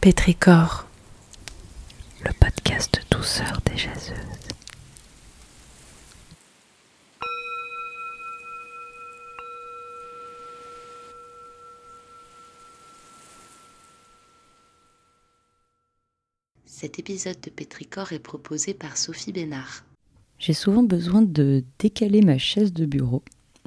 Petrichor, le podcast douceur des jaseuses. Cet épisode de Petrichor est proposé par Sophie Bénard. J'ai souvent besoin de décaler ma chaise de bureau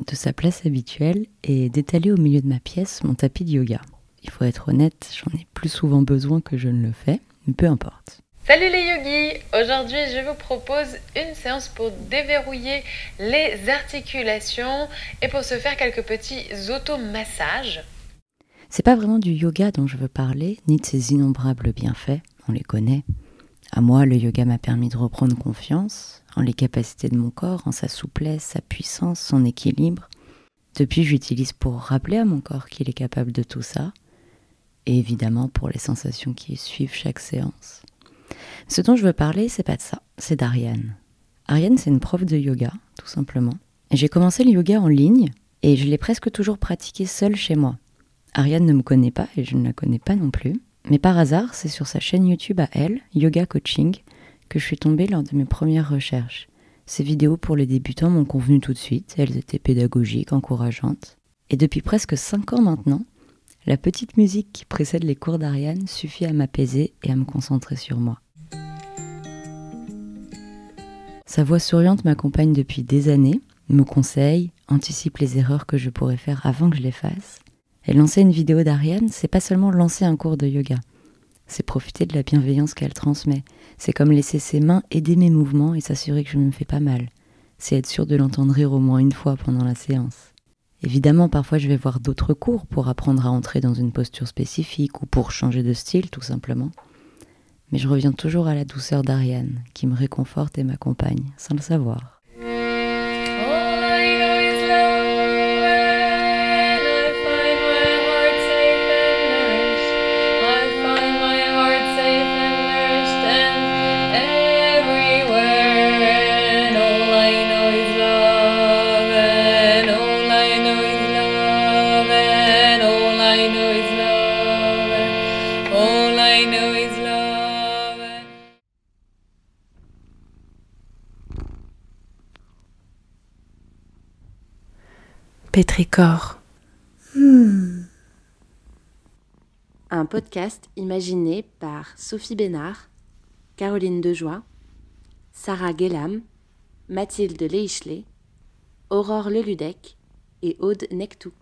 de sa place habituelle et d'étaler au milieu de ma pièce mon tapis de yoga. Il faut être honnête, j'en ai plus souvent besoin que je ne le fais, mais peu importe. Salut les yogis! Aujourd'hui, je vous propose une séance pour déverrouiller les articulations et pour se faire quelques petits automassages. C'est pas vraiment du yoga dont je veux parler, ni de ses innombrables bienfaits, on les connaît. À moi, le yoga m'a permis de reprendre confiance en les capacités de mon corps, en sa souplesse, sa puissance, son équilibre. Depuis, j'utilise pour rappeler à mon corps qu'il est capable de tout ça, et évidemment pour les sensations qui suivent chaque séance. Ce dont je veux parler, c'est pas de ça, c'est d'Ariane. Ariane, c'est une prof de yoga, tout simplement. J'ai commencé le yoga en ligne, et je l'ai presque toujours pratiqué seule chez moi. Ariane ne me connaît pas, et je ne la connais pas non plus, mais par hasard, c'est sur sa chaîne YouTube à elle, Yoga Coaching, que je suis tombée lors de mes premières recherches. Ces vidéos pour les débutants m'ont convenu tout de suite, elles étaient pédagogiques, encourageantes. Et depuis presque 5 ans maintenant, la petite musique qui précède les cours d'Ariane suffit à m'apaiser et à me concentrer sur moi. Sa voix souriante m'accompagne depuis des années, me conseille, anticipe les erreurs que je pourrais faire avant que je les fasse. Et lancer une vidéo d'Ariane, c'est pas seulement lancer un cours de yoga. C'est profiter de la bienveillance qu'elle transmet. C'est comme laisser ses mains aider mes mouvements et s'assurer que je ne me fais pas mal. C'est être sûr de l'entendre rire au moins une fois pendant la séance. Évidemment, parfois je vais voir d'autres cours pour apprendre à entrer dans une posture spécifique ou pour changer de style, tout simplement. Mais je reviens toujours à la douceur d'Ariane, qui me réconforte et m'accompagne, sans le savoir. Petrichor. Un podcast imaginé par Sophie Bénard, Caroline Dejoie, Sarah Guellam, Mathilde Leichlet, Aurore Leludec et Aude Nectou.